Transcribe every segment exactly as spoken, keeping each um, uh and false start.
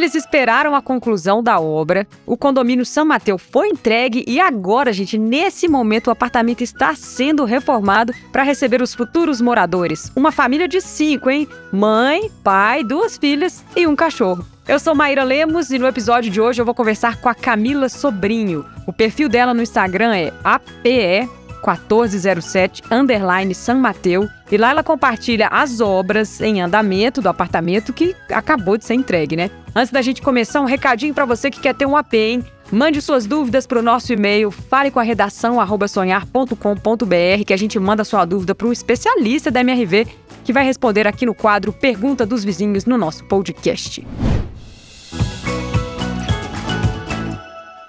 Eles esperaram a conclusão da obra, o condomínio São Mateus foi entregue e agora, gente, nesse momento o apartamento está sendo reformado para receber os futuros moradores. Uma família de cinco, hein? Mãe, pai, duas filhas e um cachorro. Eu sou Maíra Lemos e no episódio de hoje eu vou conversar com a Camila Sobrinho. O perfil dela no Instagram é ape quatorze zero sete underline sanmateo e lá ela compartilha as obras em andamento do apartamento que acabou de ser entregue, né? Antes da gente começar, um recadinho para você que quer ter um A P, hein? Mande suas dúvidas para o nosso e-mail, fale com a redação arroba sonhar ponto com ponto br, que a gente manda sua dúvida para um especialista da M R V que vai responder aqui no quadro Pergunta dos Vizinhos no nosso podcast.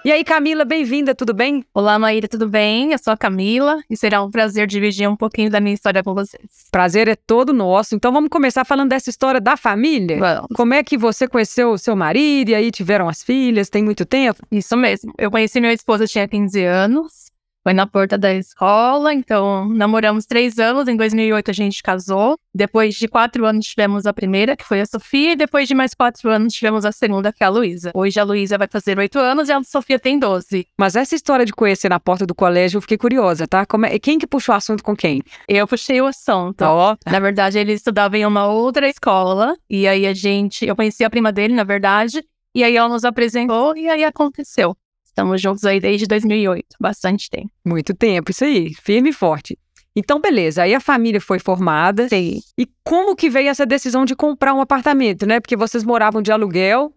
E aí, Camila, bem-vinda, tudo bem? Olá, Maíra, tudo bem? Eu sou a Camila e será um prazer dividir um pouquinho da minha história com vocês. Prazer é todo nosso. Então vamos começar falando dessa história da família? Vamos. Como é que você conheceu o seu marido e aí tiveram as filhas? Tem muito tempo? Isso mesmo. Eu conheci minha esposa, tinha quinze anos. Foi na porta da escola, então namoramos três anos, em dois mil e oito a gente casou. Depois de quatro anos tivemos a primeira, que foi a Sofia, e depois de mais quatro anos tivemos a segunda, que é a Luísa. Hoje a Luísa vai fazer oito anos e a Sofia tem doze. Mas essa história de conhecer na porta do colégio, eu fiquei curiosa, tá? Como é... Quem que puxou o assunto com quem? Eu puxei o assunto. Oh. Na verdade, ele estudava em uma outra escola, e aí a gente... Eu conheci a prima dele, na verdade, e aí ela nos apresentou, e aí aconteceu. Estamos juntos aí desde dois mil e oito, bastante tempo. Muito tempo, isso aí, firme e forte. Então, beleza, aí a família foi formada. Sim. E como que veio essa decisão de comprar um apartamento, né? Porque vocês moravam de aluguel,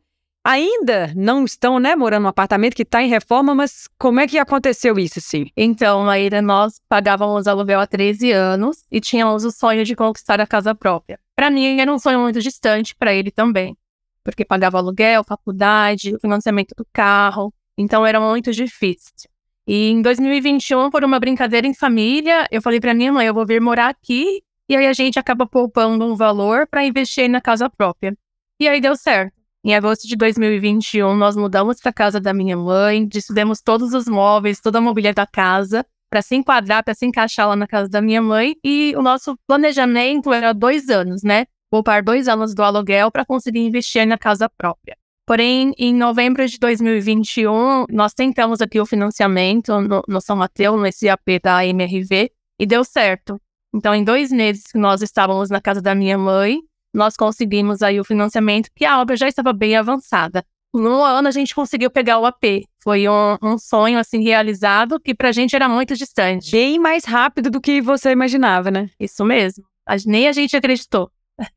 ainda não estão, né, morando num apartamento que está em reforma, mas como é que aconteceu isso, sim? Então, Maíra, nós pagávamos aluguel há treze anos e tínhamos o sonho de conquistar a casa própria. Para mim, era um sonho muito distante, para ele também, porque pagava aluguel, faculdade, o financiamento do carro. Então, era muito difícil. E em dois mil e vinte e um, por uma brincadeira em família, eu falei pra minha mãe, eu vou vir morar aqui. E aí, a gente acaba poupando um valor pra investir na casa própria. E aí, deu certo. Em agosto de dois mil e vinte e um, nós mudamos pra casa da minha mãe. Desfizemos todos os móveis, toda a mobília da casa, pra se enquadrar, pra se encaixar lá na casa da minha mãe. E o nosso planejamento era dois anos, né? Poupar dois anos do aluguel pra conseguir investir na casa própria. Porém, em novembro de dois mil e vinte e um, nós tentamos aqui o financiamento no, no São Mateus, nesse A P da M R V, e deu certo. Então, em dois meses que nós estávamos na casa da minha mãe, nós conseguimos aí o financiamento, que a obra já estava bem avançada. No ano, a gente conseguiu pegar o A P. Foi um, um sonho, assim, realizado, que pra gente era muito distante. Bem mais rápido do que você imaginava, né? Isso mesmo. Nem a gente acreditou.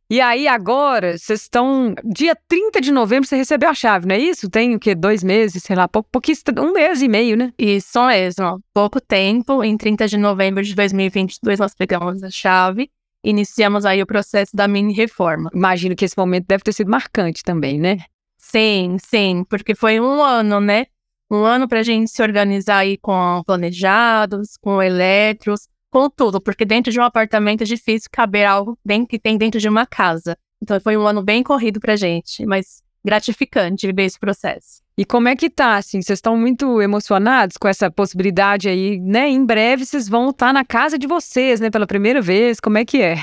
E aí agora, vocês estão... Dia trinta de novembro você recebeu a chave, não é isso? Tem o quê? Dois meses, sei lá, pouco, pouquíssimo, um mês e meio, né? Isso mesmo, pouco tempo. Em trinta de novembro de dois mil e vinte e dois nós pegamos a chave, iniciamos aí o processo da mini reforma. Imagino que esse momento deve ter sido marcante também, né? Sim, sim, porque foi um ano, né? Um ano pra gente se organizar aí com planejados, com eletros, com tudo, porque dentro de um apartamento é difícil caber algo que tem dentro de uma casa. Então, foi um ano bem corrido pra gente, mas gratificante ver esse processo. E como é que tá, assim? Vocês estão muito emocionados com essa possibilidade aí, né? Em breve, vocês vão estar na casa de vocês, né? Pela primeira vez, como é que é?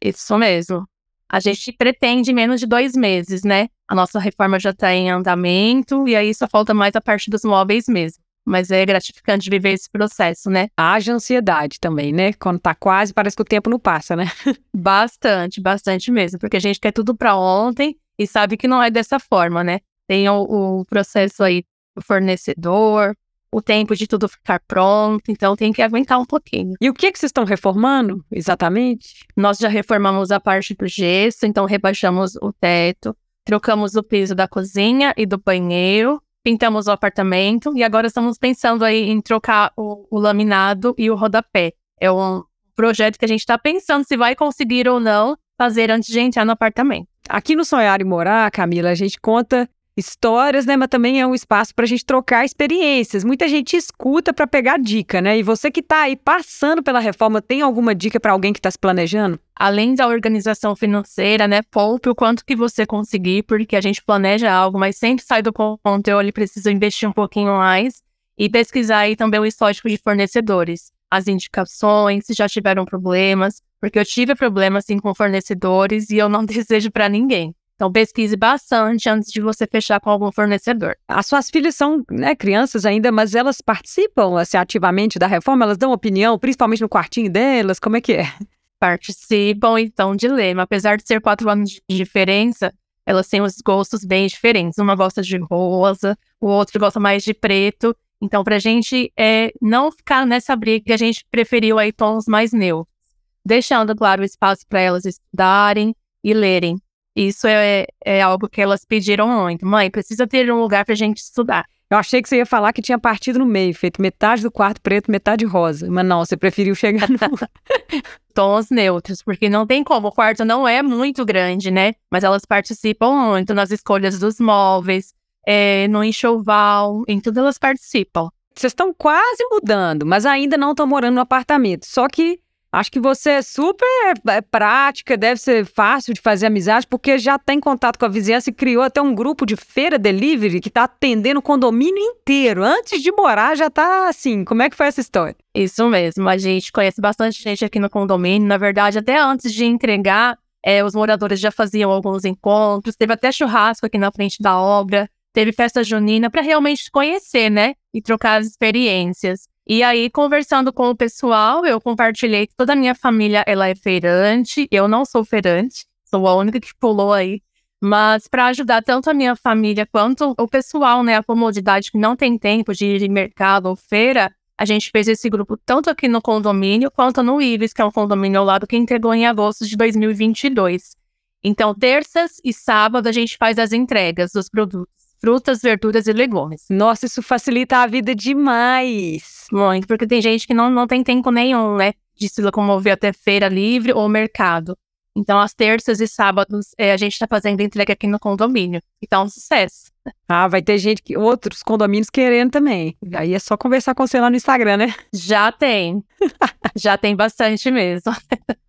Isso mesmo. A gente pretende menos de dois meses, né? A nossa reforma já tá em andamento e aí só falta mais a parte dos móveis mesmo. Mas é gratificante viver esse processo, né? Haja ansiedade também, né? Quando tá quase, parece que o tempo não passa, né? Bastante, bastante mesmo. Porque a gente quer tudo pra ontem e sabe que não é dessa forma, né? Tem o, o processo aí do fornecedor, o tempo de tudo ficar pronto. Então, tem que aguentar um pouquinho. E o que, que vocês estão reformando, exatamente? Nós já reformamos a parte do gesso, então rebaixamos o teto, trocamos o piso da cozinha e do banheiro, pintamos o apartamento e agora estamos pensando aí em trocar o, o laminado e o rodapé. É um projeto que a gente está pensando se vai conseguir ou não fazer antes de entrar no apartamento. Aqui no Sonhar e Morar, Camila, a gente conta histórias, né? Mas também é um espaço para a gente trocar experiências. Muita gente escuta para pegar dica, né? E você que está aí passando pela reforma, tem alguma dica para alguém que está se planejando? Além da organização financeira, né? Poupe o quanto que você conseguir, porque a gente planeja algo, mas sempre sai do controle, precisa investir um pouquinho mais e pesquisar aí também o histórico de fornecedores, as indicações, se já tiveram problemas, porque eu tive problemas, assim, com fornecedores e eu não desejo para ninguém. Então, pesquise bastante antes de você fechar com algum fornecedor. As suas filhas são, né, crianças ainda, mas elas participam assim, ativamente da reforma? Elas dão opinião, principalmente no quartinho delas? Como é que é? Participam, então, de lema. Apesar de ser quatro anos de diferença, elas têm os gostos bem diferentes. Uma gosta de rosa, o outro gosta mais de preto. Então, pra gente é, não ficar nessa briga, a gente preferiu aí tons mais neutros. Deixando, claro, o espaço para elas estudarem e lerem. Isso é, é algo que elas pediram muito. Mãe, precisa ter um lugar pra gente estudar. Eu achei que você ia falar que tinha partido no meio, feito metade do quarto preto, metade rosa. Mas não, você preferiu chegar no... Tons neutros, porque não tem como. O quarto não é muito grande, né? Mas elas participam muito nas escolhas dos móveis, é, no enxoval, em tudo elas participam. Vocês estão quase mudando, mas ainda não estão morando no apartamento. Só que... acho que você é super prática, deve ser fácil de fazer amizade, porque já está em contato com a vizinhança e criou até um grupo de feira delivery que está atendendo o condomínio inteiro. Antes de morar, já está assim. Como é que foi essa história? Isso mesmo. A gente conhece bastante gente aqui no condomínio. Na verdade, até antes de entregar, é, os moradores já faziam alguns encontros. Teve até churrasco aqui na frente da obra. Teve festa junina para realmente conhecer, né? E trocar as experiências. E aí, conversando com o pessoal, eu compartilhei que toda a minha família, ela é feirante. Eu não sou feirante, sou a única que pulou aí. Mas para ajudar tanto a minha família quanto o pessoal, né, a comodidade que não tem tempo de ir em mercado ou feira, a gente fez esse grupo tanto aqui no condomínio quanto no Ives, que é um condomínio ao lado que entregou em agosto de dois mil e vinte e dois. Então, terças e sábado, a gente faz as entregas dos produtos. Frutas, verduras e legumes. Nossa, isso facilita a vida demais. Muito, porque tem gente que não, não tem tempo nenhum, né? De se locomover até feira livre ou mercado. Então, às terças e sábados, é, a gente tá fazendo entrega aqui no condomínio. E tá um sucesso. Ah, vai ter gente, que outros condomínios querendo também. Aí é só conversar com você lá no Instagram, né? Já tem. Já tem bastante mesmo.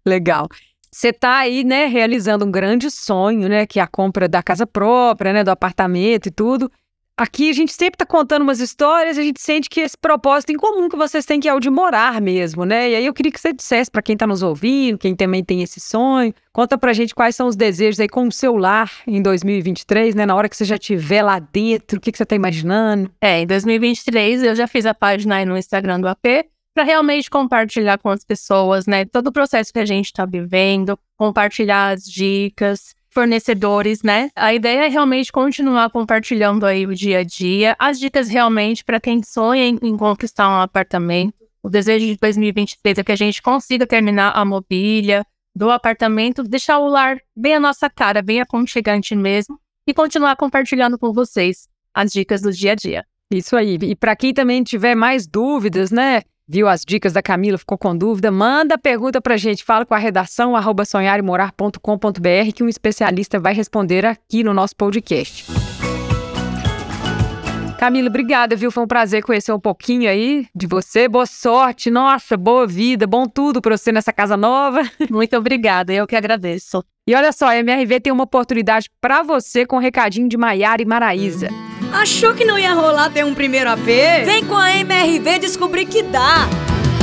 Legal. Você está aí, né, realizando um grande sonho, né, que é a compra da casa própria, né, do apartamento e tudo. Aqui a gente sempre está contando umas histórias e a gente sente que esse propósito em comum que vocês têm que é o de morar mesmo, né? E aí eu queria que você dissesse para quem está nos ouvindo, quem também tem esse sonho, conta para a gente quais são os desejos aí com o seu lar em dois mil e vinte e três, né, na hora que você já estiver lá dentro, o que, que você está imaginando? É, em dois mil e vinte e três eu já fiz a página aí no Instagram do A P, para realmente compartilhar com as pessoas, né, todo o processo que a gente está vivendo, compartilhar as dicas, fornecedores, né? A ideia é realmente continuar compartilhando aí o dia a dia, as dicas realmente para quem sonha em, em conquistar um apartamento. O desejo de dois mil e vinte e três é que a gente consiga terminar a mobília do apartamento, deixar o lar bem a nossa cara, bem aconchegante mesmo, e continuar compartilhando com vocês as dicas do dia a dia. Isso aí. E para quem também tiver mais dúvidas, né? Viu as dicas da Camila, ficou com dúvida? Manda a pergunta pra gente, fala com a redação arroba sonharemorar ponto com ponto br que um especialista vai responder aqui no nosso podcast. Camila, obrigada, viu? Foi um prazer conhecer um pouquinho aí de você. Boa sorte, nossa, boa vida, bom tudo pra você nessa casa nova. Muito obrigada, eu que agradeço. E olha só, a M R V tem uma oportunidade pra você com um recadinho de Maiara e Maraíza. Achou que não ia rolar ter um primeiro A P? Vem com a M R V descobrir que dá.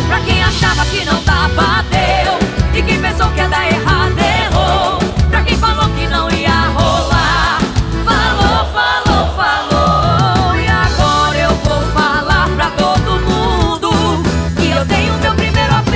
Pra quem achava que não dava, deu. E quem pensou que ia dar errado, errou. Pra quem falou que não ia rolar, falou, falou, falou. E agora eu vou falar pra todo mundo que eu tenho meu primeiro A P.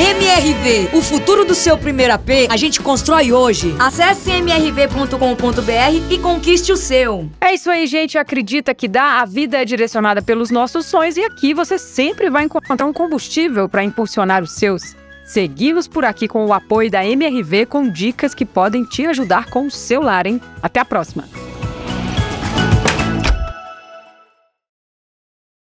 M R V, o futuro do seu primeiro A P a gente constrói hoje. Acesse m r v ponto com ponto br e conquiste o seu. É isso aí, gente. Acredita que dá? A vida é direcionada pelos nossos sonhos e aqui você sempre vai encontrar um combustível para impulsionar os seus. Seguimos por aqui com o apoio da M R V com dicas que podem te ajudar com o seu lar, hein? Até a próxima!